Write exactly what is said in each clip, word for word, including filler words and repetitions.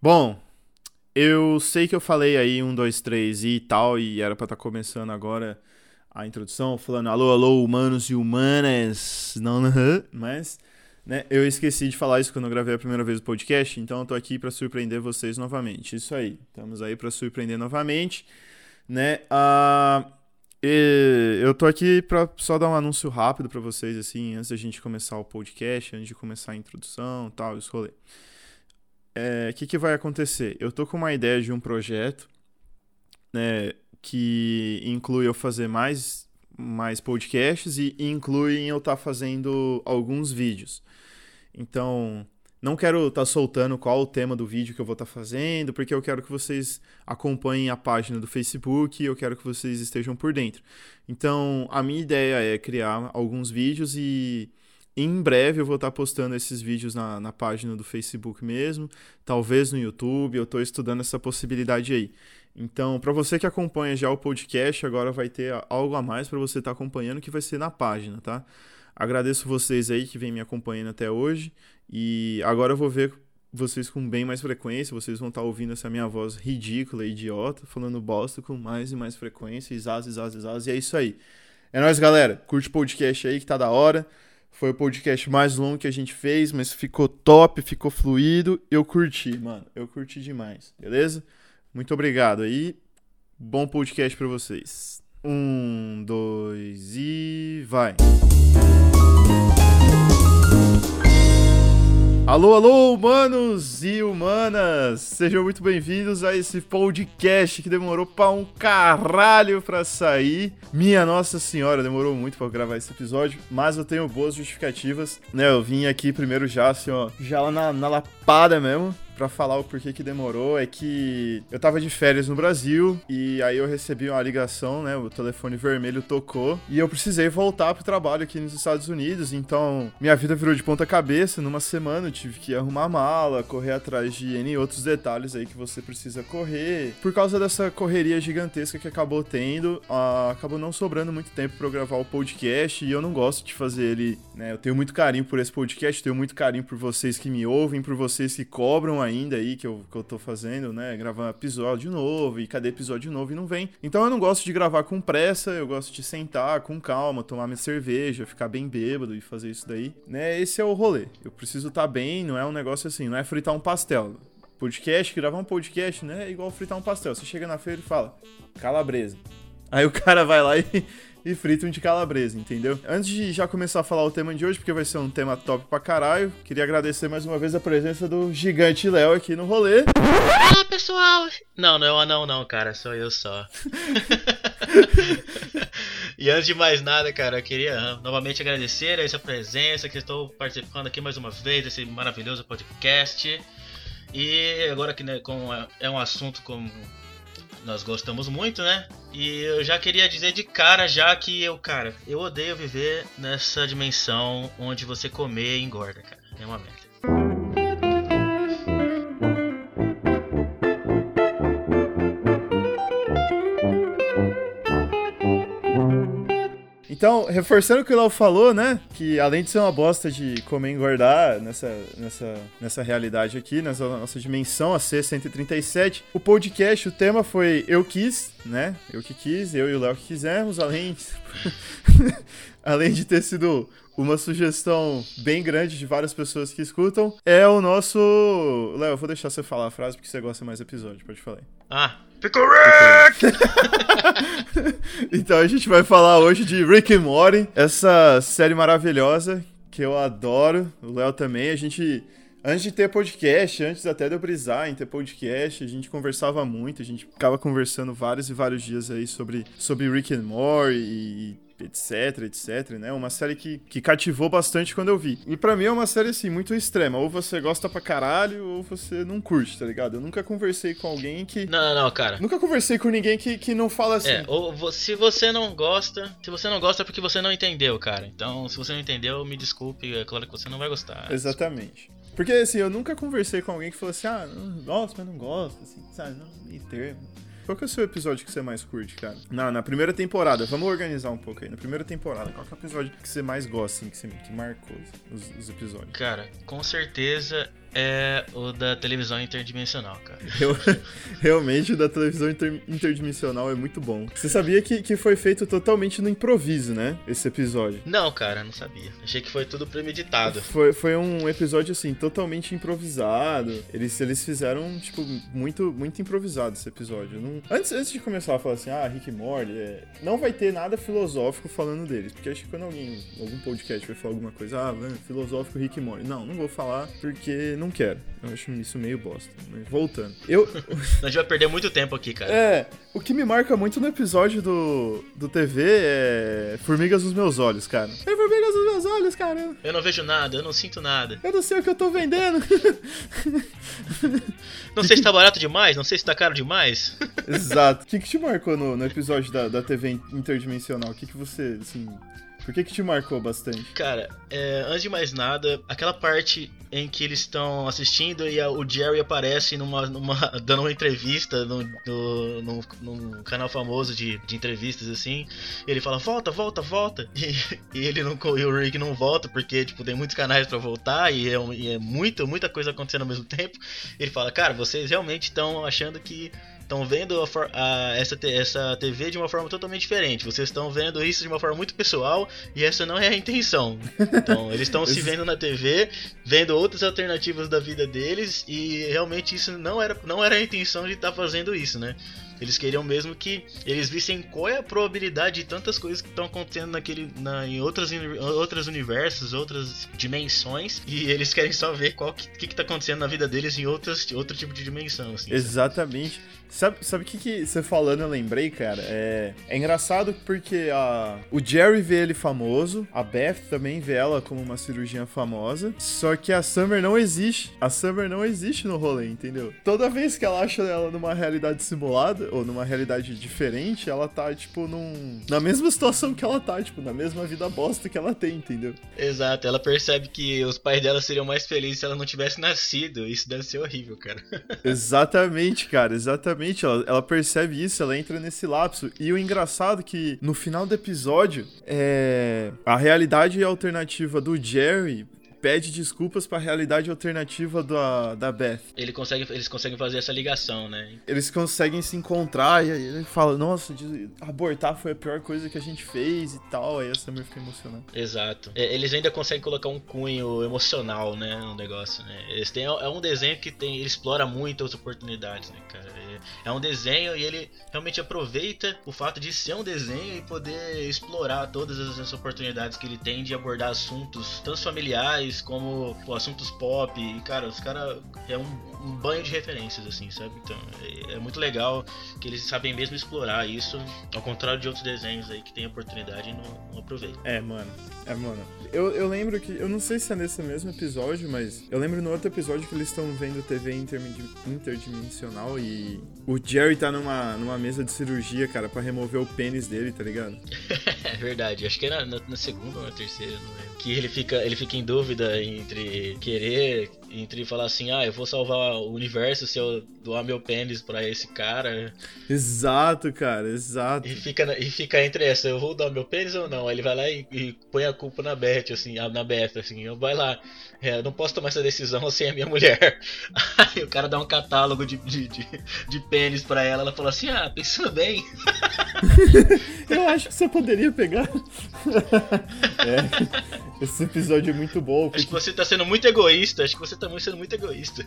Bom, eu sei que eu falei aí um, dois, três e tal, e era pra estar tá começando agora a introdução, falando alô, alô, humanos e humanas, não, não, mas, né, eu esqueci de falar isso quando eu gravei a primeira vez o podcast, então eu tô aqui pra surpreender vocês novamente, isso aí, estamos aí pra surpreender novamente, né, uh, eu tô aqui pra só dar um anúncio rápido pra vocês, assim, antes da gente começar o podcast, antes de começar a introdução e tal, esse rolê. O é, que, que vai acontecer? Eu tô com uma ideia de um projeto, né, que inclui eu fazer mais, mais podcasts e inclui eu estar tá fazendo alguns vídeos. Então, não quero estar tá soltando qual o tema do vídeo que eu vou estar tá fazendo, porque eu quero que vocês acompanhem a página do Facebook, eu quero que vocês estejam por dentro. Então, a minha ideia é criar alguns vídeos e... em breve eu vou estar postando esses vídeos na, na página do Facebook mesmo, talvez no YouTube, eu estou estudando essa possibilidade aí. Então, para você que acompanha já o podcast, agora vai ter algo a mais para você estar acompanhando, que vai ser na página, tá? Agradeço vocês aí que vêm me acompanhando até hoje, e agora eu vou ver vocês com bem mais frequência, vocês vão estar ouvindo essa minha voz ridícula, idiota, falando bosta com mais e mais frequência, e zaz, zaz, zaz, e é isso aí. É nóis, galera, curte o podcast aí que tá da hora. Foi o podcast mais longo que a gente fez, mas ficou top, ficou fluido. Eu curti, mano. Eu curti demais, beleza? Muito obrigado aí. Bom podcast pra vocês. Um, dois e vai. Alô, alô, humanos e humanas. Sejam muito bem-vindos a esse podcast que demorou pra um caralho pra sair. Minha Nossa Senhora, demorou muito pra eu gravar esse episódio, mas eu tenho boas justificativas, né? Eu vim aqui primeiro já, assim, ó, já lá na, na lapada mesmo, pra falar o porquê que demorou. É que eu tava de férias no Brasil e aí eu recebi uma ligação, né? O telefone vermelho tocou e eu precisei voltar pro trabalho aqui nos Estados Unidos, então minha vida virou de ponta cabeça. Numa semana eu tive que arrumar mala, correr atrás de N outros detalhes aí que você precisa correr. Por causa dessa correria gigantesca que acabou tendo, uh, acabou não sobrando muito tempo pra eu gravar o podcast e eu não gosto de fazer ele, né? Eu tenho muito carinho por esse podcast, tenho muito carinho por vocês que me ouvem, por vocês que cobram a ainda aí que eu, que eu tô fazendo, né, gravar episódio novo, e cadê episódio novo e não vem. Então eu não gosto de gravar com pressa, eu gosto de sentar com calma, tomar minha cerveja, ficar bem bêbado e fazer isso daí, né, esse é o rolê. Eu preciso estar bem, não é um negócio assim, não é fritar um pastel. Podcast, gravar um podcast, né, é igual fritar um pastel, você chega na feira e fala, calabresa. Aí o cara vai lá e... e frito um de calabresa, entendeu? Antes de já começar a falar o tema de hoje, porque vai ser um tema top pra caralho, queria agradecer mais uma vez a presença do gigante Léo aqui no rolê. Fala, pessoal! Não, não, não, não, cara, sou eu só. E antes de mais nada, cara, eu queria novamente agradecer a essa presença, que estou participando aqui mais uma vez desse maravilhoso podcast. E agora que, né, com a, é um assunto como... nós gostamos muito, né? E eu já queria dizer de cara já que eu, cara, eu odeio viver nessa dimensão onde você comer e engorda, cara. É uma merda. Então, reforçando o que o Léo falou, né? Que além de ser uma bosta de comer e engordar nessa, nessa, nessa realidade aqui, nessa nossa dimensão, a C cento e trinta e sete, o podcast, o tema foi Eu Quis, né? Eu que quis, eu e o Léo que quisemos, além de... além de ter sido uma sugestão bem grande de várias pessoas que escutam, é o nosso... Léo, eu vou deixar você falar a frase porque você gosta mais do episódio, pode falar aí. Ah... Pickle Rick! Então a gente vai falar hoje de Rick and Morty, essa série maravilhosa que eu adoro, o Léo também. A gente, antes de ter podcast, antes até de eu brisar em ter podcast, a gente conversava muito, a gente ficava conversando vários e vários dias aí sobre, sobre Rick and Morty e... etc, etc, né? Uma série que, que cativou bastante quando eu vi. E pra mim é uma série, assim, muito extrema. Ou você gosta pra caralho, ou você não curte, tá ligado? Eu nunca conversei com alguém que... Não, não, não, cara. Nunca conversei com ninguém que, que não fala assim. É, ou se você não gosta... Se você não gosta é porque você não entendeu, cara. Então, se você não entendeu, me desculpe. É claro que você não vai gostar. Exatamente. Porque, assim, eu nunca conversei com alguém que falou assim, ah, não gosto, mas não gosto, assim, sabe? Não, meio termo. Qual que é o seu episódio que você mais curte, cara? Na, na primeira temporada, vamos organizar um pouco aí. Na primeira temporada, qual que é o episódio que você mais gosta, assim, que, você, que marcou os, os episódios? Cara, com certeza é o da televisão interdimensional, cara. Eu, realmente, o da televisão inter, interdimensional é muito bom. Você sabia que, que foi feito totalmente no improviso, né? Esse episódio. Não, cara, não sabia. Achei que foi tudo premeditado. Foi, foi um episódio, assim, totalmente improvisado. Eles, eles fizeram, tipo, muito, muito improvisado esse episódio. Não... Antes, antes de começar a falar assim, ah, Rick and Morty, é... não vai ter nada filosófico falando deles. Porque acho que quando alguém, algum podcast vai falar alguma coisa, ah, mano, filosófico Rick and Morty. Não, não vou falar porque não quero. Eu acho isso meio bosta. Mas voltando. Eu... a gente vai perder muito tempo aqui, cara. É, o que me marca muito no episódio do, do T V é Formigas nos Meus Olhos, cara. É Formigas nos Meus Olhos, cara. Eu não vejo nada, eu não sinto nada. Eu não sei o que eu tô vendendo. Não sei se tá barato demais, não sei se tá caro demais. Exato. O que que te marcou no, no episódio da, da T V interdimensional? O que que você, assim... Por que que te marcou bastante? Cara, é, antes de mais nada, aquela parte em que eles estão assistindo e a, o Jerry aparece numa, numa, dando uma entrevista num, num, num canal famoso de, de entrevistas, assim. Ele fala, volta, volta, volta. E, e, ele não, e o Rick não volta, porque tipo, tem muitos canais pra voltar e é, e é muita, muita coisa acontecendo ao mesmo tempo. Ele fala, cara, vocês realmente estão achando que... estão vendo a, a, essa, essa T V de uma forma totalmente diferente. Vocês estão vendo isso de uma forma muito pessoal e essa não é a intenção. Então, eles estão se vendo na T V, vendo outras alternativas da vida deles e realmente isso não era, não era a intenção de estar tá fazendo isso, né? Eles queriam mesmo que eles vissem qual é a probabilidade de tantas coisas que estão acontecendo naquele, na, em outras, outros universos, outras dimensões. E eles querem só ver o que, que, que tá acontecendo na vida deles em outras, outro tipo de dimensão. Assim, exatamente. Sabe o sabe que, que você falando eu lembrei, cara? É, é engraçado porque a, o Jerry vê ele famoso, a Beth também vê ela como uma cirurgiã famosa, só que a Summer não existe. A Summer não existe no rolê, entendeu? Toda vez que ela acha ela numa realidade simulada, ou numa realidade diferente, ela tá, tipo, num... na mesma situação que ela tá, tipo, na mesma vida bosta que ela tem, entendeu? Exato, ela percebe que os pais dela seriam mais felizes se ela não tivesse nascido, isso deve ser horrível, cara. Exatamente, cara, exatamente, ela, ela percebe isso, ela entra nesse lapso, e o engraçado é que, no final do episódio, é... a realidade alternativa do Jerry... pede desculpas pra realidade alternativa da, da Beth. Ele consegue, eles conseguem fazer essa ligação, né? Eles conseguem se encontrar e aí ele fala, nossa, abortar foi a pior coisa que a gente fez e tal, aí a Summer fica emocionada. Exato. Eles ainda conseguem colocar um cunho emocional, né, no negócio, né? Eles têm, é um desenho que tem, ele explora muito as oportunidades, né, cara? É um desenho e ele realmente aproveita o fato de ser um desenho e poder explorar todas as oportunidades que ele tem de abordar assuntos tanto familiares como pô, assuntos pop, e cara, os caras é um, um banho de referências, assim, sabe? Então é, é muito legal que eles sabem mesmo explorar isso, ao contrário de outros desenhos aí que tem oportunidade e não, não aproveitam. É, mano, é, mano. Eu, eu lembro que, eu não sei se é nesse mesmo episódio, mas eu lembro no outro episódio que eles estão vendo T V interdimensional e o Jerry tá numa, numa mesa de cirurgia, cara, pra remover o pênis dele, tá ligado? É verdade, acho que era na, na segunda ou na terceira, não lembro. Que ele fica, ele fica em dúvida entre querer, entre falar assim, ah, eu vou salvar o universo se eu doar meu pênis pra esse cara. Exato, cara, exato. E fica, e fica entre essa, eu vou doar meu pênis ou não? Aí ele vai lá e, e põe a culpa na Beth, assim, na Beth, assim, eu vai lá, é, eu não posso tomar essa decisão sem a minha mulher. Aí o cara dá um catálogo de, de, de, de pênis pra ela, ela fala assim, ah, pensando bem. Eu acho que você poderia pegar. É, esse episódio é muito bom. Porque... acho que você tá sendo muito egoísta, acho que você tá sendo muito egoísta.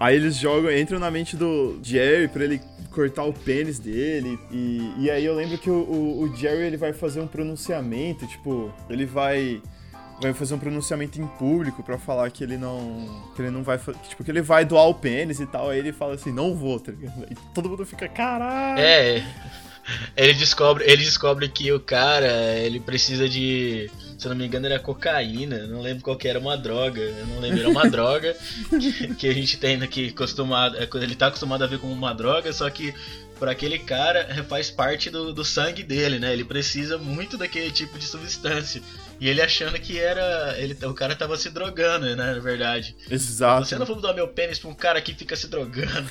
Aí eles jogam, entram na mente do Jerry pra ele cortar o pênis dele, e, e aí eu lembro que o, o, o Jerry ele vai fazer um pronunciamento, tipo, ele vai... vai fazer um pronunciamento em público pra falar que ele não... que ele não vai... tipo, que ele vai doar o pênis e tal, aí ele fala assim, não vou, tá ligado? E todo mundo fica, caralho! É, ele descobre, ele descobre que o cara, ele precisa de... se eu não me engano era cocaína, não lembro qual que era, uma droga, eu não lembro, era uma droga que, que a gente tem aqui, acostumado, ele tá acostumado a ver como uma droga, só que pra aquele cara faz parte do, do sangue dele, né, ele precisa muito daquele tipo de substância, E ele achando que era... Ele, o cara tava se drogando, né, na verdade. Exato. Você não vai dar meu pênis pra um cara que fica se drogando.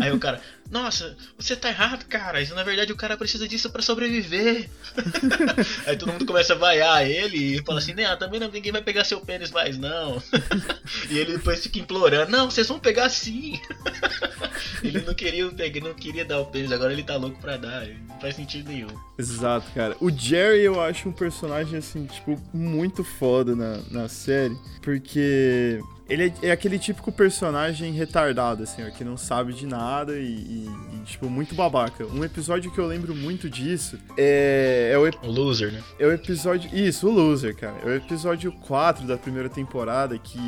Aí o cara, nossa, você tá errado, cara. Isso, na verdade, o cara precisa disso pra sobreviver. Aí todo mundo começa a vaiar ele e fala assim, né, ah, também não, ninguém vai pegar seu pênis mais, não. E ele depois fica implorando, não, vocês vão pegar sim. Ele não queria, ele não queria dar o pênis, agora ele tá louco pra dar. Não faz sentido nenhum. Exato, cara. O Jerry, eu acho um personagem, assim, tipo, muito foda na, na série, porque ele é, é aquele típico personagem retardado, assim, ó, que não sabe de nada e, e, e, tipo, muito babaca. Um episódio que eu lembro muito disso é... é o, ep... o Loser, né? É o episódio... Isso, o Loser, cara. É o episódio quatro da primeira temporada que...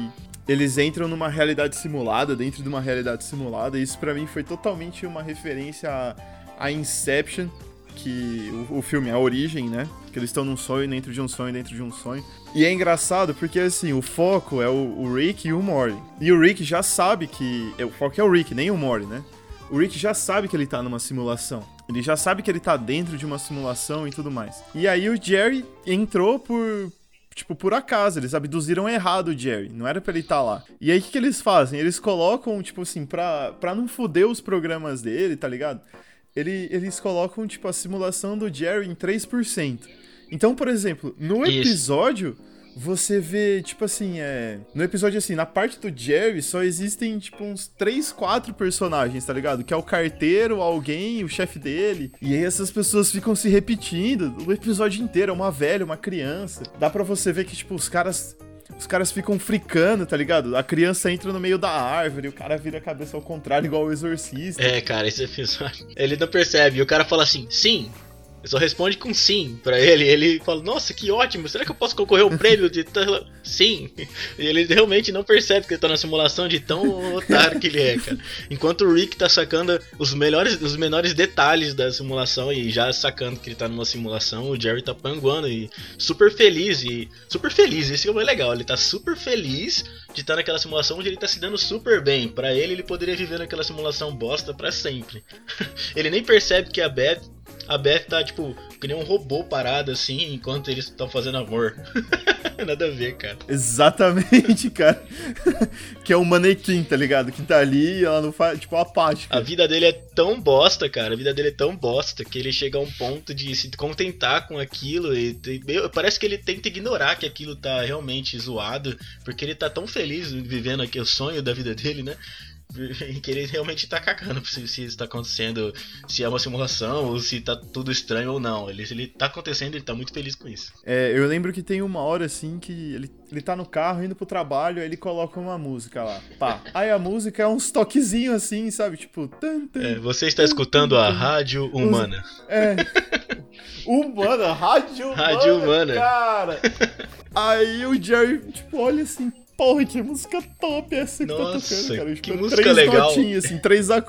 Eles entram numa realidade simulada, dentro de uma realidade simulada, e isso pra mim foi totalmente uma referência a, a Inception, que o, o filme, a origem, né? Que eles estão num sonho, dentro de um sonho, dentro de um sonho. E é engraçado porque, assim, o foco é o, o Rick e o Morty. E o Rick já sabe que... O foco é o Rick, nem o Morty, né? O Rick já sabe que ele tá numa simulação. Ele já sabe que ele tá dentro de uma simulação e tudo mais. E aí o Jerry entrou por... Tipo, por acaso, eles abduziram errado o Jerry, não era pra ele estar lá. E aí, o que, que eles fazem? Eles colocam, tipo assim, pra, pra não foder os programas dele, tá ligado? Ele, eles colocam, tipo, a simulação do Jerry em três por cento. Então, por exemplo, no episódio, você vê, tipo assim, é... No episódio, assim, na parte do Jerry, só existem, tipo, uns três, quatro personagens, tá ligado? Que é o carteiro, alguém, o chefe dele. E aí essas pessoas ficam se repetindo o episódio inteiro. É uma velha, uma criança. Dá pra você ver que, tipo, os caras... Os caras ficam fricando, tá ligado? A criança entra no meio da árvore, o cara vira a cabeça ao contrário, igual o Exorcista. É, cara, esse episódio... Ele não percebe. E o cara fala assim, sim... Só responde com sim pra ele. Ele fala, nossa, que ótimo, será que eu posso concorrer ao prêmio de tal... Sim. E ele realmente não percebe que ele tá na simulação de tão otário que ele é, cara. Enquanto o Rick tá sacando os, melhores, os menores detalhes da simulação e já sacando que ele tá numa simulação, o Jerry tá panguando e super feliz. E super feliz, isso é legal. Ele tá super feliz de estar naquela simulação onde ele tá se dando super bem. Pra ele, ele poderia viver naquela simulação bosta pra sempre. Ele nem percebe que a Beth... A Beth tá, tipo, que nem um robô parado, assim, enquanto eles estão fazendo amor. Nada a ver, cara. Exatamente, cara. Que é um manequim, tá ligado? Que tá ali e ela não faz, tipo, apática. A vida dele é tão bosta, cara. A vida dele é tão bosta que ele chega a um ponto de se contentar com aquilo. E, e parece que ele tenta ignorar que aquilo tá realmente zoado, porque ele tá tão feliz vivendo aqui o sonho da vida dele, né? Que ele realmente tá cagando se, se isso tá acontecendo, se é uma simulação ou se tá tudo estranho ou não. Ele, ele tá acontecendo, ele tá muito feliz com isso. É, eu lembro que tem uma hora assim que ele, ele tá no carro indo pro trabalho, aí ele coloca uma música lá, pá. Aí a música é uns toquezinhos assim, sabe? Tipo, tan, tan, é, você está tan, escutando tan, a Rádio Humana. É. Humana, Rádio, Rádio Humana, Humana, cara. Aí o Jerry, tipo, olha assim, porra, que música top essa que Nossa, tá tocando, cara. Tipo, que música três legal. Notinhas, assim, três ac...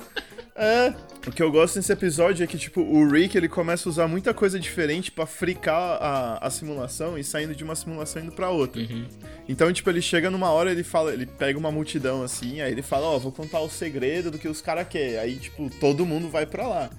É. O que eu gosto nesse episódio é que, tipo, o Rick, ele começa a usar muita coisa diferente pra fricar a, a simulação e saindo de uma simulação indo pra outra. Uhum. Então, tipo, ele chega numa hora, ele fala, ele pega uma multidão, assim, aí ele fala, ó, oh, vou contar o segredo do que os caras querem. Aí, tipo, todo mundo vai pra lá.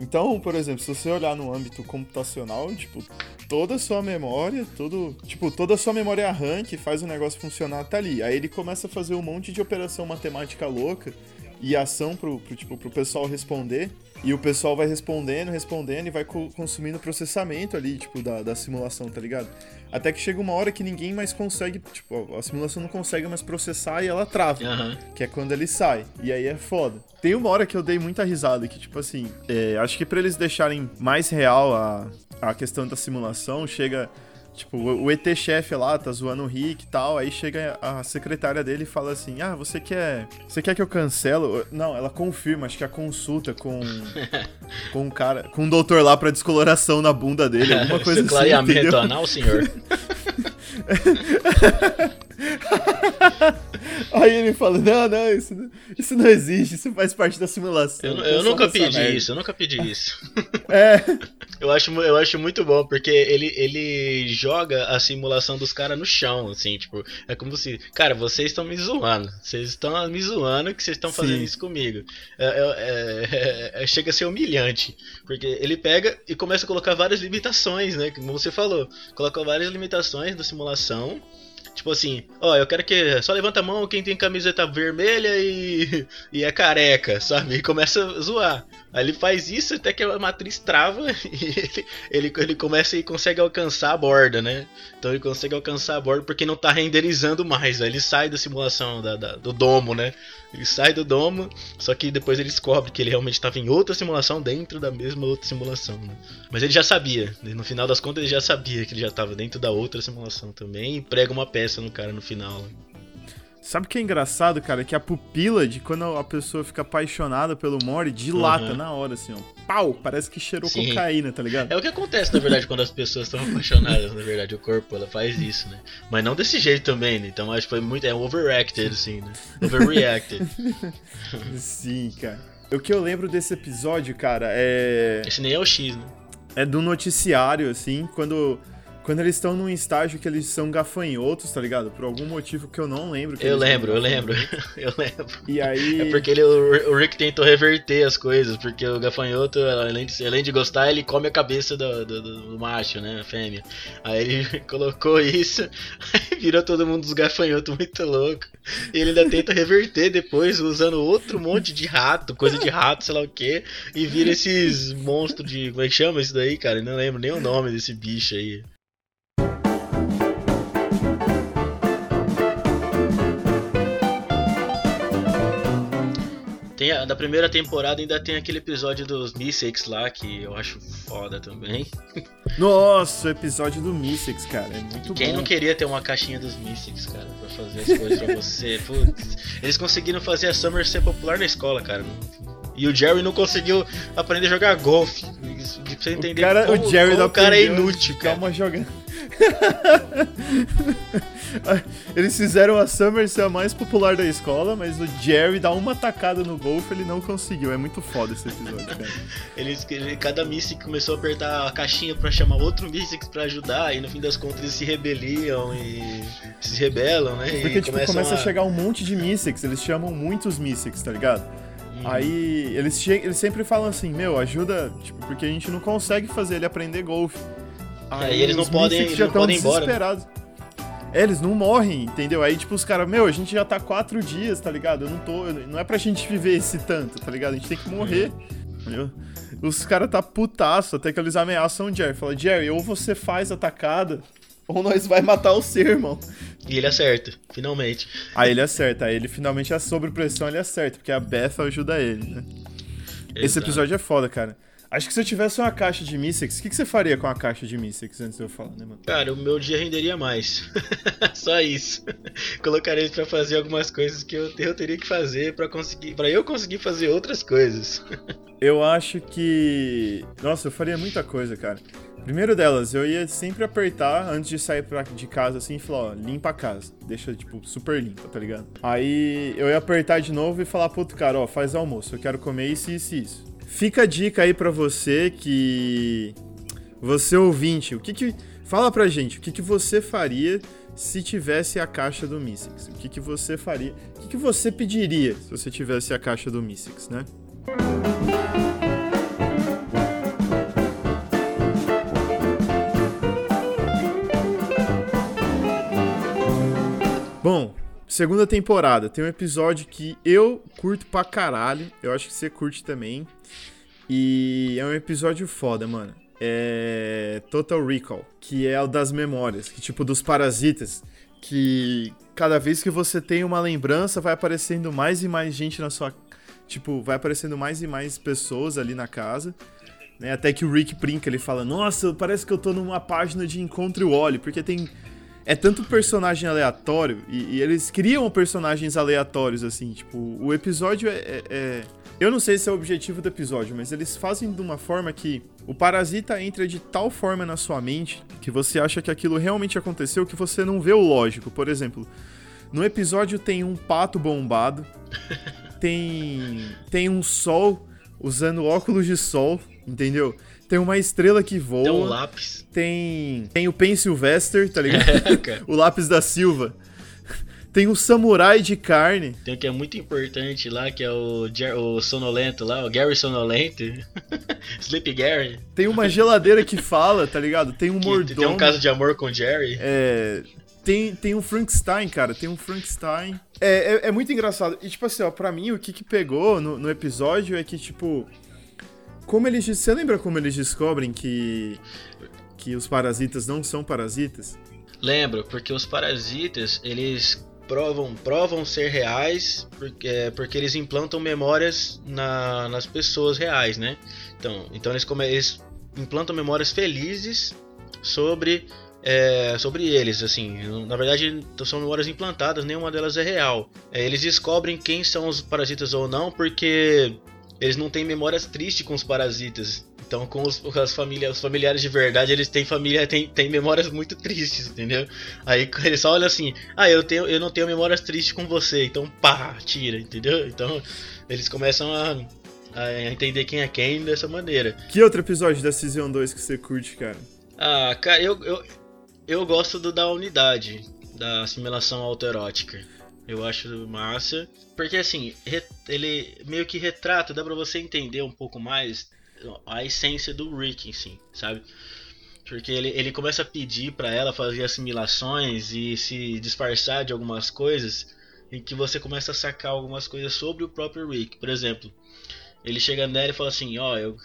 Então, por exemplo, se você olhar no âmbito computacional, tipo, toda a sua memória, todo, tipo, toda a sua memória RAM que faz o negócio funcionar tá ali. Aí ele começa a fazer um monte de operação matemática louca e ação pro, pro, tipo, pro pessoal responder. E o pessoal vai respondendo, respondendo e vai co- consumindo processamento ali, tipo, da, da simulação, tá ligado? Até que chega uma hora que ninguém mais consegue, tipo, a simulação não consegue mais processar e ela trava, uhum. Que é quando ele sai, e aí é foda. Tem uma hora que eu dei muita risada, que tipo assim, é, acho que pra eles deixarem mais real a, a questão da simulação, chega, tipo, o E T chefe lá tá zoando o Rick e tal, aí chega a secretária dele e fala assim, ah, você quer, você quer que eu cancelo? Não, ela confirma, acho que a consulta com com um cara, com um doutor lá pra descoloração na bunda dele, alguma coisa assim, clareamento entendeu? Anal, senhor? Aí ele fala, não, não, isso não, isso não existe, isso faz parte da simulação. Eu, eu, eu nunca pedi merda. isso, eu nunca pedi isso. É. Eu acho, eu acho muito bom, porque ele, ele joga a simulação dos caras no chão, assim, tipo, é como se, cara, vocês estão me zoando, vocês estão me zoando que vocês estão fazendo isso comigo. É, é, é, é, chega a ser humilhante, porque ele pega e começa a colocar várias limitações, né, como você falou, coloca várias limitações da simulação. Tipo assim, ó, eu quero que só levanta a mão quem tem camiseta vermelha e, e é careca, sabe? E começa a zoar. Aí ele faz isso até que a matriz trava e ele, ele, ele começa e consegue alcançar a borda, né? Então ele consegue alcançar a borda porque não tá renderizando mais, né? Ele sai da simulação da, da, do domo, né? Ele sai do domo, só que depois ele descobre que ele realmente estava em outra simulação dentro da mesma outra simulação, né? Mas ele já sabia, no final das contas ele já sabia que ele já estava dentro da outra simulação também e prega uma peça no cara no final. Sabe o que é engraçado, cara? Que a pupila de quando a pessoa fica apaixonada pelo Morty dilata uhum. na hora, assim, ó. Pau! Parece que cheirou Sim. cocaína, tá ligado? É o que acontece, na verdade, quando as pessoas estão apaixonadas, na verdade, o corpo, ela faz isso, né? Mas não desse jeito também, né? Então acho que foi muito... É overacted, assim, né? Overreacted. Sim, cara. O que eu lembro desse episódio, cara, é... Esse nem é o X, né? É do noticiário, assim, quando... Quando eles estão num estágio que eles são gafanhotos, tá ligado? Por algum motivo que eu não lembro. Que eu lembro, eu lembro, eu lembro. E aí... É porque ele, o Rick tentou reverter as coisas, porque o gafanhoto, além de, além de gostar, ele come a cabeça do, do, do macho, né? A fêmea. Aí ele colocou isso, aí virou todo mundo dos gafanhotos muito louco. E ele ainda tenta reverter depois, usando outro monte de rato, coisa de rato, sei lá o quê. E vira esses monstros de... Como é que chama isso daí, cara? Eu não lembro nem o nome desse bicho aí. Tem a, da primeira temporada ainda tem aquele episódio dos Mystics lá, que eu acho foda também. Nossa, o episódio do Mystics, cara, é muito bom. Quem não queria ter uma caixinha dos Mystics, cara, pra fazer as coisas pra você? Putz, eles conseguiram fazer a Summer ser popular na escola, cara. E o Jerry não conseguiu aprender a jogar golfe. Pra você entender o cara, como o, Jerry como o cara é inútil, cara. Calma, jogando. Eles fizeram a Summer ser a mais popular da escola, mas o Jerry dá uma tacada no golfe, ele não conseguiu. É muito foda esse episódio, cara. Eles, cada Mystic começou a apertar a caixinha pra chamar outro Mystic pra ajudar, e no fim das contas eles se rebeliam e se rebelam, né? Porque e tipo, começa a... a chegar um monte de Mystics, eles chamam muitos Mystics, tá ligado? Aí eles, che- eles sempre falam assim, meu, ajuda, tipo, porque a gente não consegue fazer ele aprender golfe. Aí, aí eles não podem, eles já não podem ir embora. É, eles não morrem, entendeu? Aí tipo os caras, meu, a gente já tá quatro dias, tá ligado? Eu não tô, não é pra gente viver esse tanto, tá ligado? A gente tem que morrer, entendeu? Os caras tá putaço, até que eles ameaçam o Jerry. Fala, Jerry, ou você faz atacada... Ou nós vai matar o seu, irmão. E ele acerta, finalmente. Aí ele acerta, aí ele finalmente, a sobrepressão, ele acerta, porque a Beth ajuda ele, né? Exato. Esse episódio é foda, cara. Acho que se eu tivesse uma caixa de Mystics, o que, que você faria com a caixa de Mystics antes de eu falar, né, mano? Cara, o meu dia renderia mais. Só isso. Colocaria eles pra fazer algumas coisas que eu, eu teria que fazer pra, conseguir, pra eu conseguir fazer outras coisas. Eu acho que... Nossa, eu faria muita coisa, cara. Primeiro delas, eu ia sempre apertar antes de sair pra, de casa, assim, e falar, ó, limpa a casa. Deixa, tipo, super limpa, tá ligado? Aí eu ia apertar de novo e falar pro outro cara, ó, faz almoço, eu quero comer isso, isso e isso. Fica a dica aí pra você que... Você ouvinte, o que que... Fala pra gente, o que que você faria se tivesse a caixa do Mystics? O que que você faria... O que que você pediria se você tivesse a caixa do Mystics, né? Bom, segunda temporada, tem um episódio que eu curto pra caralho, eu acho que você curte também, e é um episódio foda, mano, é Total Recall, que é o das memórias, que tipo dos parasitas, que cada vez que você tem uma lembrança vai aparecendo mais e mais gente na sua, tipo, vai aparecendo mais e mais pessoas ali na casa. Né? Até que o Rick brinca, ele fala, nossa, parece que eu tô numa página de Encontre o Wally, porque tem... É tanto personagem aleatório, e, e eles criam personagens aleatórios, assim, tipo, o episódio é, é, é... Eu não sei se é o objetivo do episódio, mas eles fazem de uma forma que o parasita entra de tal forma na sua mente que você acha que aquilo realmente aconteceu que você não vê o lógico. Por exemplo, No episódio tem um pato bombado, tem, tem um sol usando óculos de sol, entendeu? Tem uma estrela que voa. Tem um lápis. Tem, tem o Pen Sylvester, tá ligado? É, o lápis da Silva. Tem o um samurai de carne. Tem o que é muito importante lá, que é o, Ger- o Sonolento lá, o Gary Sonolento. Sleepy Gary. Tem uma geladeira que fala, tá ligado? Tem um que, mordomo. Tem um caso de amor com o Jerry. É... Tem, tem um Frankenstein, cara, tem um Frankenstein. É, é, é muito engraçado. E, tipo assim, ó, pra mim, o que que pegou no, no episódio é que, tipo... Como eles... Você lembra como eles descobrem que, que os parasitas não são parasitas? Lembro, porque os parasitas, eles provam, provam ser reais porque, é, porque eles implantam memórias na, nas pessoas reais, né? Então, então eles, como, eles implantam memórias felizes sobre... É, sobre eles, assim, na verdade são memórias implantadas, nenhuma delas é real. É, eles descobrem quem são os parasitas ou não, porque eles não têm memórias tristes com os parasitas. Então, com os, com as família, os familiares de verdade, eles têm família, têm, têm memórias muito tristes, entendeu? Aí eles só olham assim, ah, eu, tenho, eu não tenho memórias tristes com você, então pá, tira, entendeu? Então eles começam a, a entender quem é quem dessa maneira. Que outro episódio da Season dois que você curte, cara? Ah, cara, eu... eu... Eu gosto do da unidade, da assimilação autoerótica. Eu acho massa. Porque, assim, re- ele meio que retrata, dá pra você entender um pouco mais a essência do Rick, assim, sabe? Porque ele, ele começa a pedir pra ela fazer assimilações e se disfarçar de algumas coisas, em que você começa a sacar algumas coisas sobre o próprio Rick. Por exemplo, ele chega nela e fala assim, ó, oh,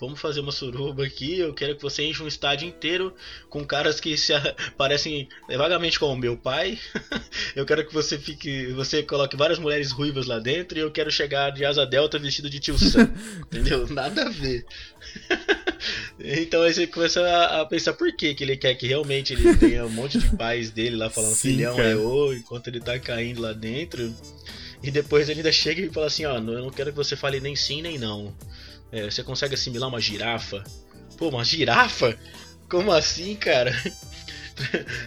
vamos fazer uma suruba aqui, eu quero que você enche um estádio inteiro com caras que se a, parecem vagamente com o meu pai, eu quero que você fique, você coloque várias mulheres ruivas lá dentro e eu quero chegar de asa delta vestido de tio Sam, entendeu? Nada a ver. Então aí você começa a, a pensar por que que ele quer que realmente ele tenha um monte de pais dele lá falando, sim, filhão, cara. É ô, enquanto ele tá caindo lá dentro... E depois ele ainda chega e fala assim, ó, eu não quero que você fale nem sim nem não. É, você consegue assimilar uma girafa? Pô, uma girafa? Como assim, cara?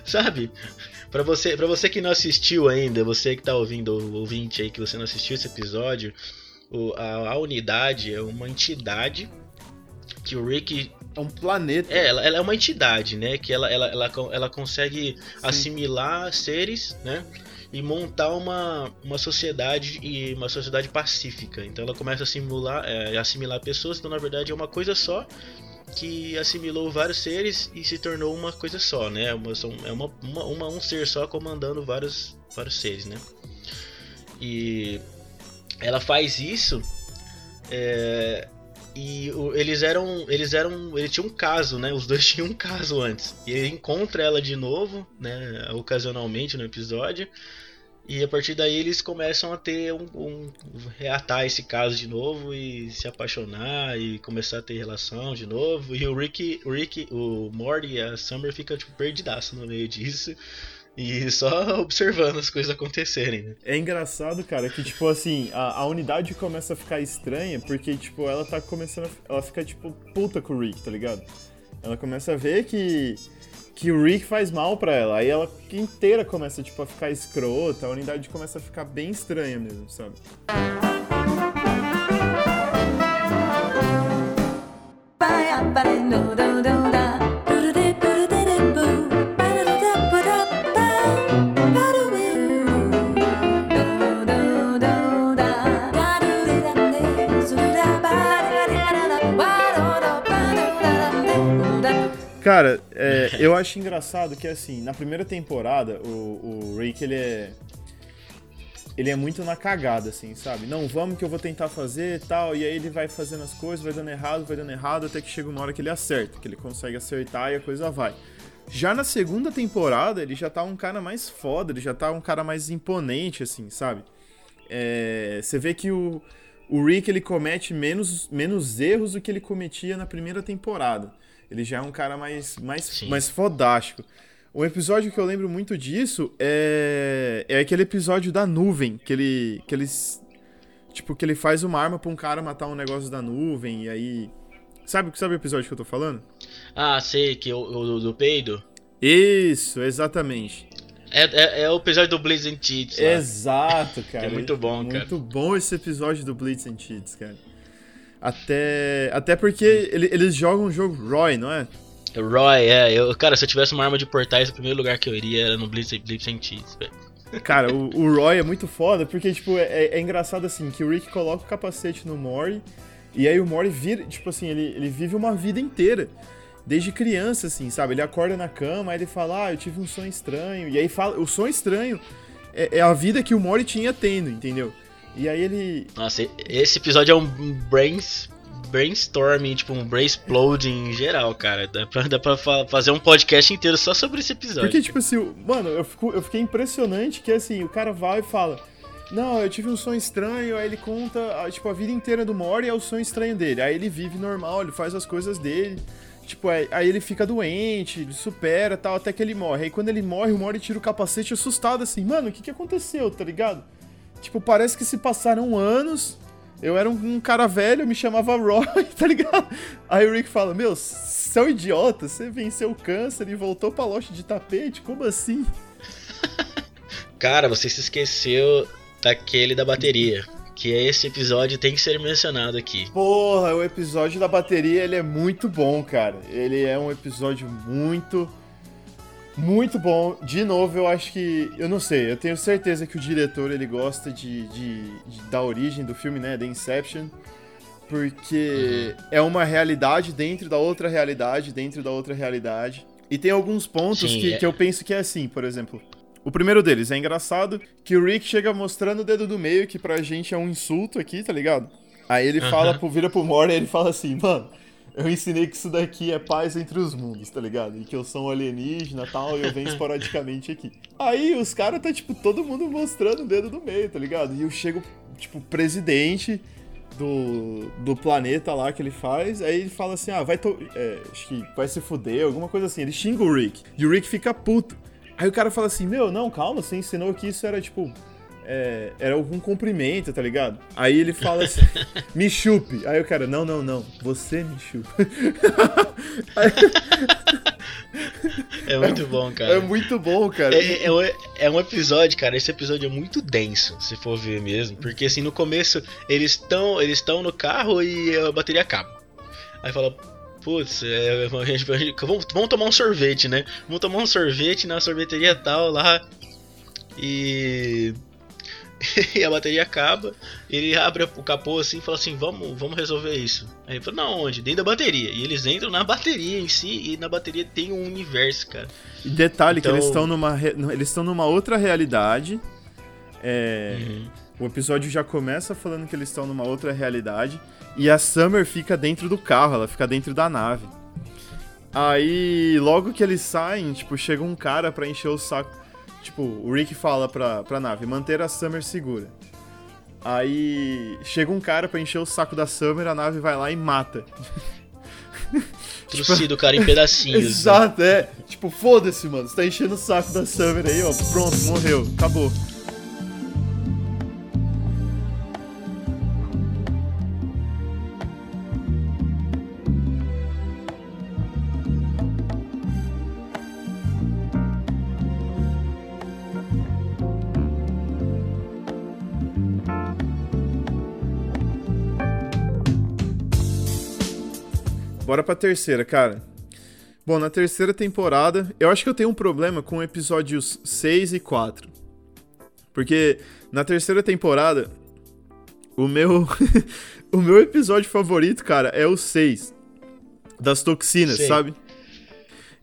Sabe? Pra você, pra você que não assistiu ainda, você que tá ouvindo, o ouvinte aí que você não assistiu esse episódio, o, a, a unidade é uma entidade que o Rick... É um planeta. É, ela, ela é uma entidade, né? Que ela, ela, ela, ela consegue, sim, assimilar seres, né? E montar uma, uma sociedade e uma sociedade pacífica. Então ela começa a simular, é, assimilar pessoas. Então na verdade é uma coisa só que assimilou vários seres e se tornou uma coisa só, né? Uma, é uma, uma, uma, um ser só comandando vários, vários seres, né? E ela faz isso. É, e o, eles eram, eles eram, ele tinha um caso, né? Os dois tinham um caso antes. E ele encontra ela de novo, né? Ocasionalmente no episódio. E a partir daí eles começam a ter um, um... reatar esse caso de novo e se apaixonar e começar a ter relação de novo. E o Rick, o, Rick, o Morty e a Summer ficam tipo perdidaço no meio disso e só observando as coisas acontecerem, né? É engraçado, cara, que tipo assim, a, a unidade começa a ficar estranha porque tipo, ela tá começando a, ela fica tipo puta com o Rick, tá ligado? Ela começa a ver que que o Rick faz mal pra ela, aí ela inteira começa, tipo, a ficar escrota, a unidade começa a ficar bem estranha mesmo, sabe? Cara, é, eu acho engraçado que, assim, na primeira temporada, o, o Rick, ele é, ele é muito na cagada, assim, sabe? Não, vamos que eu vou tentar fazer e tal, e aí ele vai fazendo as coisas, vai dando errado, vai dando errado, até que chega uma hora que ele acerta, que ele consegue acertar e a coisa vai. Já na segunda temporada, ele já tá um cara mais foda, ele já tá um cara mais imponente, assim, sabe? É, você vê que o, o Rick, ele comete menos, menos erros do que ele cometia na primeira temporada. Ele já é um cara mais, mais, mais fodástico. Um episódio que eu lembro muito disso é, é aquele episódio da nuvem, que ele, que eles, tipo, que ele faz uma arma pra um cara matar um negócio da nuvem, e aí... Sabe, sabe o episódio que eu tô falando? Ah, sei, que o do peido? Isso, exatamente. É, é, é o episódio do Blitz and Cheats. Lá. Exato, cara. É muito bom, muito cara. Muito bom esse episódio do Blitz and Cheats, cara. Até, até porque ele, eles jogam o jogo Roy, não é? Roy, é. Eu, cara, se eu tivesse uma arma de portais, o primeiro lugar que eu iria era no Blitz, Blitz and Cheats, velho. Cara, o, o Roy é muito foda, porque, tipo, é, é engraçado, assim, que o Rick coloca o capacete no Morty, e aí o Morty vira, tipo assim, ele, ele vive uma vida inteira. Desde criança, assim, sabe? Ele acorda na cama, aí ele fala, ah, eu tive um sonho estranho. E aí fala, o sonho estranho é, é a vida que o Morty tinha tendo, entendeu? E aí ele... Nossa, esse episódio é um brains, brainstorming, tipo um brainexploding em geral, cara. Dá pra, dá pra fa- fazer um podcast inteiro só sobre esse episódio. Porque, tipo assim, mano, eu, fico, eu fiquei impressionante que, assim, o cara vai e fala... Não, eu tive um sonho estranho, aí ele conta, tipo, a vida inteira do Morty é o sonho estranho dele. Aí ele vive normal, ele faz as coisas dele... Tipo, aí, aí ele fica doente, ele supera e tal, até que ele morre. Aí quando ele morre, o Morty tira o capacete assustado, assim, mano, o que que aconteceu, tá ligado? Tipo, parece que se passaram anos, eu era um, um cara velho, eu me chamava Roy, tá ligado? Aí o Rick fala, meu, você é um idiota, você venceu o câncer e voltou pra loja de tapete, como assim? Cara, você se esqueceu daquele da bateria. Que esse episódio tem que ser mencionado aqui. Porra, o episódio da bateria, ele é muito bom, cara. Ele é um episódio muito, muito bom. De novo, eu acho que... Eu não sei, eu tenho certeza que o diretor, ele gosta de, de, de da origem do filme, né? The Inception. Porque uhum. é uma realidade dentro da outra realidade, dentro da outra realidade. E tem alguns pontos Sim, que, é. que eu penso que é assim, por exemplo... O primeiro deles é engraçado que o Rick chega mostrando o dedo do meio, que pra gente é um insulto aqui, tá ligado? Aí ele fala, pro, vira pro Morty e ele fala assim, mano, eu ensinei que isso daqui é paz entre os mundos, tá ligado? E que eu sou um alienígena e tal, e eu venho esporadicamente aqui. Aí os caras tá, tipo, todo mundo mostrando o dedo do meio, tá ligado? E eu chego, tipo, presidente do, do planeta lá que ele faz, aí ele fala assim, ah, vai, to- é, acho que vai se fuder, alguma coisa assim. Ele xinga o Rick, e o Rick fica puto. Aí o cara fala assim, meu, não, calma, você ensinou que isso era, tipo, é, era algum cumprimento, tá ligado? Aí ele fala assim, me chupe. Aí o cara, não, não, não, você me chupa. Aí... É muito é, bom, cara. É muito bom, cara. É, é, é um episódio, cara, esse episódio é muito denso, se for ver mesmo. Porque, assim, no começo, eles estão eles estão no carro e a bateria acaba. Aí fala... Putz, é, a gente, a gente, vamos, vamos tomar um sorvete, né? Vamos tomar um sorvete na sorveteria tal lá. E, e a bateria acaba. Ele abre o capô assim e fala assim: vamos, vamos resolver isso. Aí ele fala: não, onde? Dentro da bateria. E eles entram na bateria em si. E na bateria tem um universo, cara. E detalhe: então... que eles estão numa, eles estão numa outra realidade. É. Uhum. O episódio já começa falando que eles estão numa outra realidade e a Summer fica dentro do carro, ela fica dentro da nave. Aí, logo que eles saem, tipo, chega um cara pra encher o saco. Tipo, o Rick fala pra, pra nave, manter a Summer segura. Aí, chega um cara pra encher o saco da Summer, a nave vai lá e mata. Trucido tipo... o cara em pedacinhos. Exato, né? é. Tipo, foda-se, mano, você tá enchendo o saco da Summer aí, ó, pronto, morreu, acabou. Bora pra terceira, cara. Bom, na terceira temporada, eu acho que eu tenho um problema com episódios seis e quatro. Porque na terceira temporada, o meu o meu episódio favorito, cara, é o seis. Das toxinas, Sim. sabe?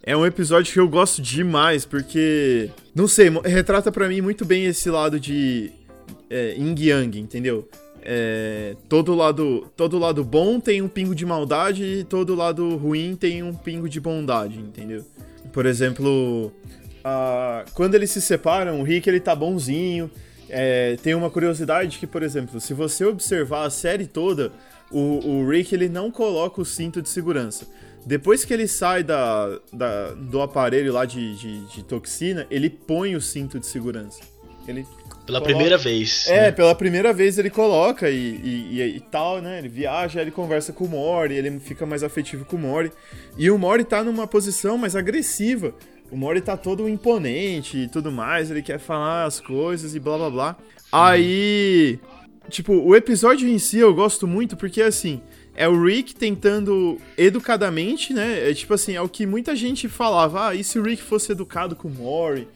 É um episódio que eu gosto demais, porque... Não sei, retrata pra mim muito bem esse lado de é, yin-yang, entendeu? É, todo, lado, todo lado bom tem um pingo de maldade e todo lado ruim tem um pingo de bondade, entendeu? Por exemplo, a, quando eles se separam, o Rick ele tá bonzinho. É, tem uma curiosidade que, por exemplo, se você observar a série toda, o, o Rick ele não coloca o cinto de segurança. Depois que ele sai da, da, do aparelho lá de, de, de toxina, ele põe o cinto de segurança. Ele... Pela coloca. primeira vez. É, né? Pela primeira vez ele coloca e, e, e, e tal, né? Ele viaja, ele conversa com o Morty, ele fica mais afetivo com o Morty. E o Morty tá numa posição mais agressiva. o Morty tá todo imponente e tudo mais, ele quer falar as coisas e blá blá blá. Aí, tipo, o episódio em si eu gosto muito porque, assim, é o Rick tentando educadamente, né? É tipo assim, é o que muita gente falava, ah, e se o Rick fosse educado com o Morty?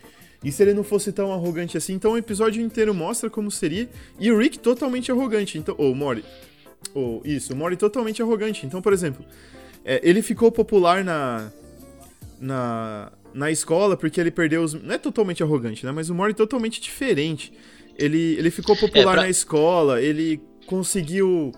E se ele não fosse tão arrogante assim? Então o episódio inteiro mostra como seria, e o Rick totalmente arrogante, então, ou o Morty, ou isso, o Morty totalmente arrogante. Então, por exemplo, é, ele ficou popular na... Na, na escola, porque ele perdeu os... Não é totalmente arrogante, né? Mas o Morty é totalmente diferente. Ele, ele ficou popular é pra... na escola, ele conseguiu...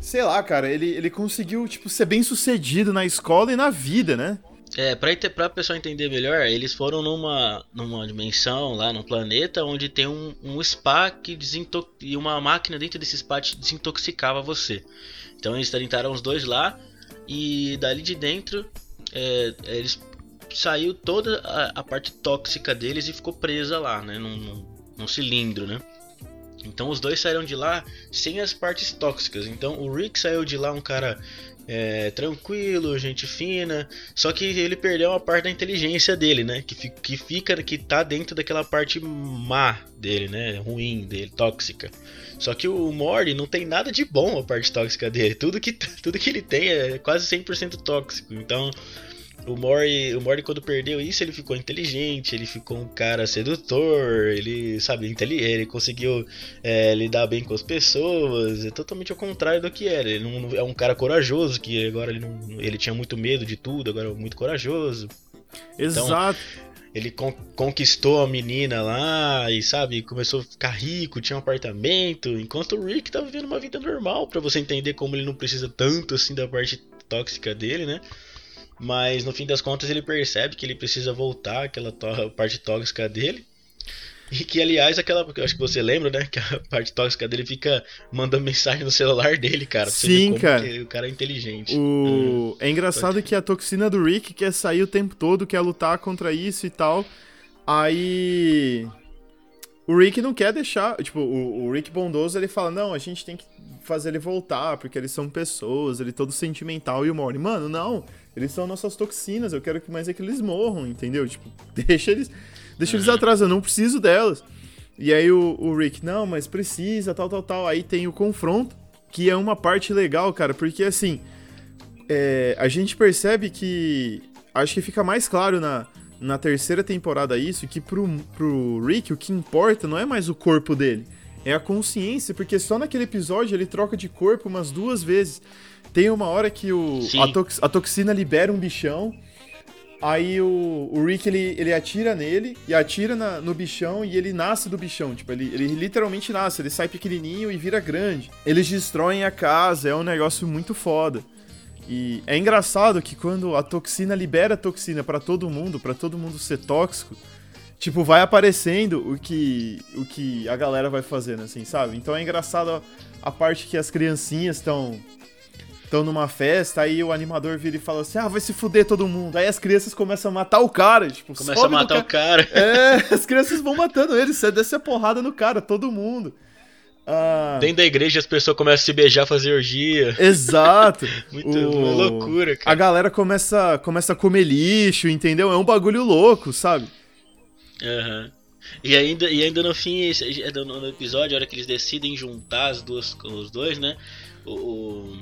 Sei lá, cara, ele, ele conseguiu, tipo, ser bem sucedido na escola e na vida, né? É, pra, pra pessoa entender melhor, eles foram numa, numa dimensão lá no planeta onde tem um, um spa que desintox... e uma máquina dentro desse spa que desintoxicava você. Então eles tentaram os dois lá e dali de dentro... É, eles saiu toda a, a parte tóxica deles e ficou presa lá, né, num, num cilindro, né? Então os dois saíram de lá sem as partes tóxicas. Então o Rick saiu de lá um cara é, tranquilo, gente fina, só que ele perdeu a parte da inteligência dele, né? Que, que fica, que tá dentro daquela parte má dele, né? Ruim dele, tóxica. Só que o Morty não tem nada de bom a parte tóxica dele. Tudo que, tudo que ele tem é quase cem por cento tóxico. Então o Morty, o Morty quando perdeu isso, ele ficou inteligente, ele ficou um cara sedutor, ele sabe, ele conseguiu é, lidar bem com as pessoas. É totalmente ao contrário do que era. Ele não, é um cara corajoso, que agora ele, não, ele tinha muito medo de tudo, agora é muito corajoso. Exato. Então, ele con- conquistou a menina lá e, sabe, começou a ficar rico, tinha um apartamento, enquanto o Rick tá vivendo uma vida normal, pra você entender como ele não precisa tanto, assim, da parte tóxica dele, né? Mas, no fim das contas, ele percebe que ele precisa voltar àquela to- parte tóxica dele. E que, aliás, aquela, eu acho que você lembra, né, que a parte tóxica dele fica mandando mensagem no celular dele, cara. Pra Sim, você ver como cara. Que o cara é inteligente. O... É engraçado que a toxina do Rick quer sair o tempo todo, quer lutar contra isso e tal. Aí... O Rick não quer deixar... Tipo, o, o Rick bondoso, ele fala, não, a gente tem que fazer ele voltar, porque eles são pessoas, ele é todo sentimental. E o Morty, mano, não, eles são nossas toxinas, eu quero que mais é que eles morram, entendeu? Tipo, deixa eles... Deixa eles atrás, eu não preciso delas. E aí o, o Rick, não, mas precisa, tal, tal, tal. Aí tem o confronto, que é uma parte legal, cara, porque assim, é, a gente percebe que, acho que fica mais claro na, na terceira temporada isso, que pro, pro Rick o que importa não é mais o corpo dele, é a consciência, porque só naquele episódio ele troca de corpo umas duas vezes. Tem uma hora que o, a, tox, a toxina libera um bichão. Aí o, o Rick, ele, ele atira nele e atira na, no bichão e ele nasce do bichão. Tipo, ele, ele literalmente nasce, ele sai pequenininho e vira grande. Eles destroem a casa, é um negócio muito foda. E é engraçado que quando a toxina libera a toxina pra todo mundo, pra todo mundo ser tóxico, tipo, vai aparecendo o que, o que a galera vai fazendo, assim, sabe? Então é engraçado a, a parte que as criancinhas estão... Estão numa festa, aí o animador vira e fala assim, ah, vai se fuder todo mundo. Aí as crianças começam a matar o cara. Tipo, começa a matar o cara. É, as crianças vão matando ele, você desce a porrada no cara, todo mundo. Ah... Dentro da igreja as pessoas começam a se beijar, fazer orgia. Exato. Muito o... loucura, cara. A galera começa, começa a comer lixo, entendeu? É um bagulho louco, sabe? Aham. Uhum. E ainda, e ainda no fim, no episódio, a hora que eles decidem juntar as duas, os dois, né? O...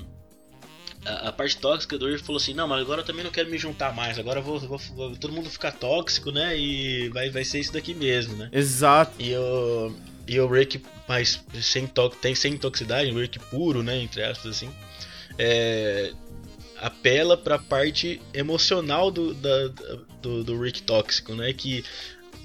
A, a parte tóxica do Rick falou assim, não, mas agora eu também não quero me juntar mais, agora eu vou, vou, vou todo mundo ficar tóxico, né, e vai, vai ser isso daqui mesmo, né. Exato. E o, e o Rick, mas sem, to- tem, sem toxicidade, o Rick puro, né, entre aspas, assim, é, apela pra parte emocional do, da, do, do Rick tóxico, né, que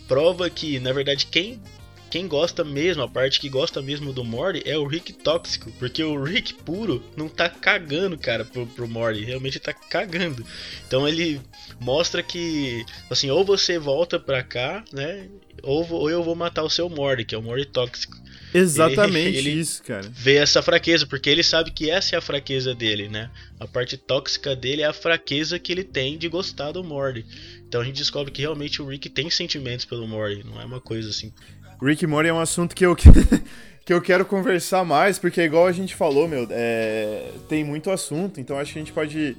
prova que, na verdade, quem... Quem gosta mesmo, a parte que gosta mesmo do Morty é o Rick tóxico. Porque o Rick puro não tá cagando, cara, pro, pro Morty. Realmente tá cagando. Então ele mostra que, assim, ou você volta pra cá, né? Ou, ou eu vou matar o seu Morty, que é o Morty tóxico. Exatamente ele, ele isso, cara. Vê essa fraqueza, porque ele sabe que essa é a fraqueza dele, né? A parte tóxica dele é a fraqueza que ele tem de gostar do Morty. Então a gente descobre que realmente o Rick tem sentimentos pelo Morty. Não é uma coisa assim... Rick and Morty é um assunto que eu, que eu quero conversar mais, porque igual a gente falou, meu, é, tem muito assunto, então acho que a gente pode,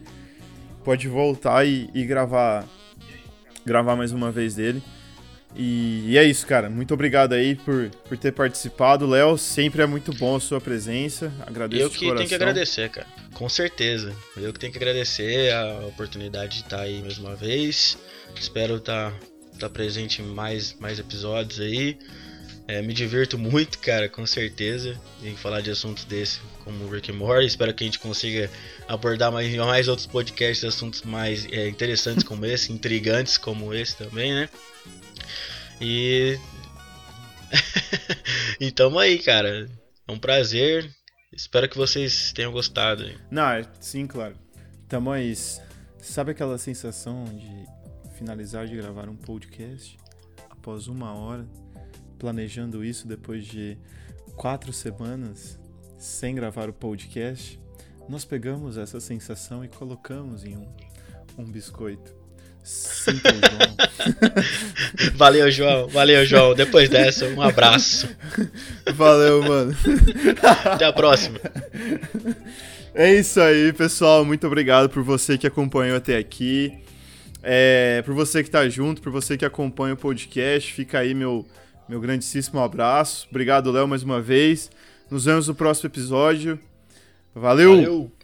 pode voltar e, e gravar gravar mais uma vez dele. E, e é isso, cara. Muito obrigado aí por, por ter participado. Léo, sempre é muito bom a sua presença. Agradeço eu de coração. Eu que tenho que agradecer, cara. Com certeza. Eu que tenho que agradecer a oportunidade de estar aí mais uma vez. Espero estar, estar presente em mais, mais episódios aí. É, me divirto muito, cara, com certeza, em falar de assuntos desse, como o Rick and Morty. Espero que a gente consiga abordar mais, mais outros podcasts, assuntos mais é, interessantes como esse, intrigantes como esse também, né? E... e tamo aí, cara. É um prazer. Espero que vocês tenham gostado. Não, sim, claro. Tamo aí. Sabe aquela sensação de finalizar de gravar um podcast após uma hora? Planejando isso depois de quatro semanas sem gravar o podcast, nós pegamos essa sensação e colocamos em um, um biscoito. Simples, João. Valeu, João. Valeu, João. Depois dessa, um abraço. Valeu, mano. Até a próxima. É isso aí, pessoal. Muito obrigado por você que acompanhou até aqui. É, por você que tá junto, por você que acompanha o podcast, fica aí meu... Meu grandíssimo abraço. Obrigado, Léo, mais uma vez. Nos vemos no próximo episódio. Valeu! Valeu.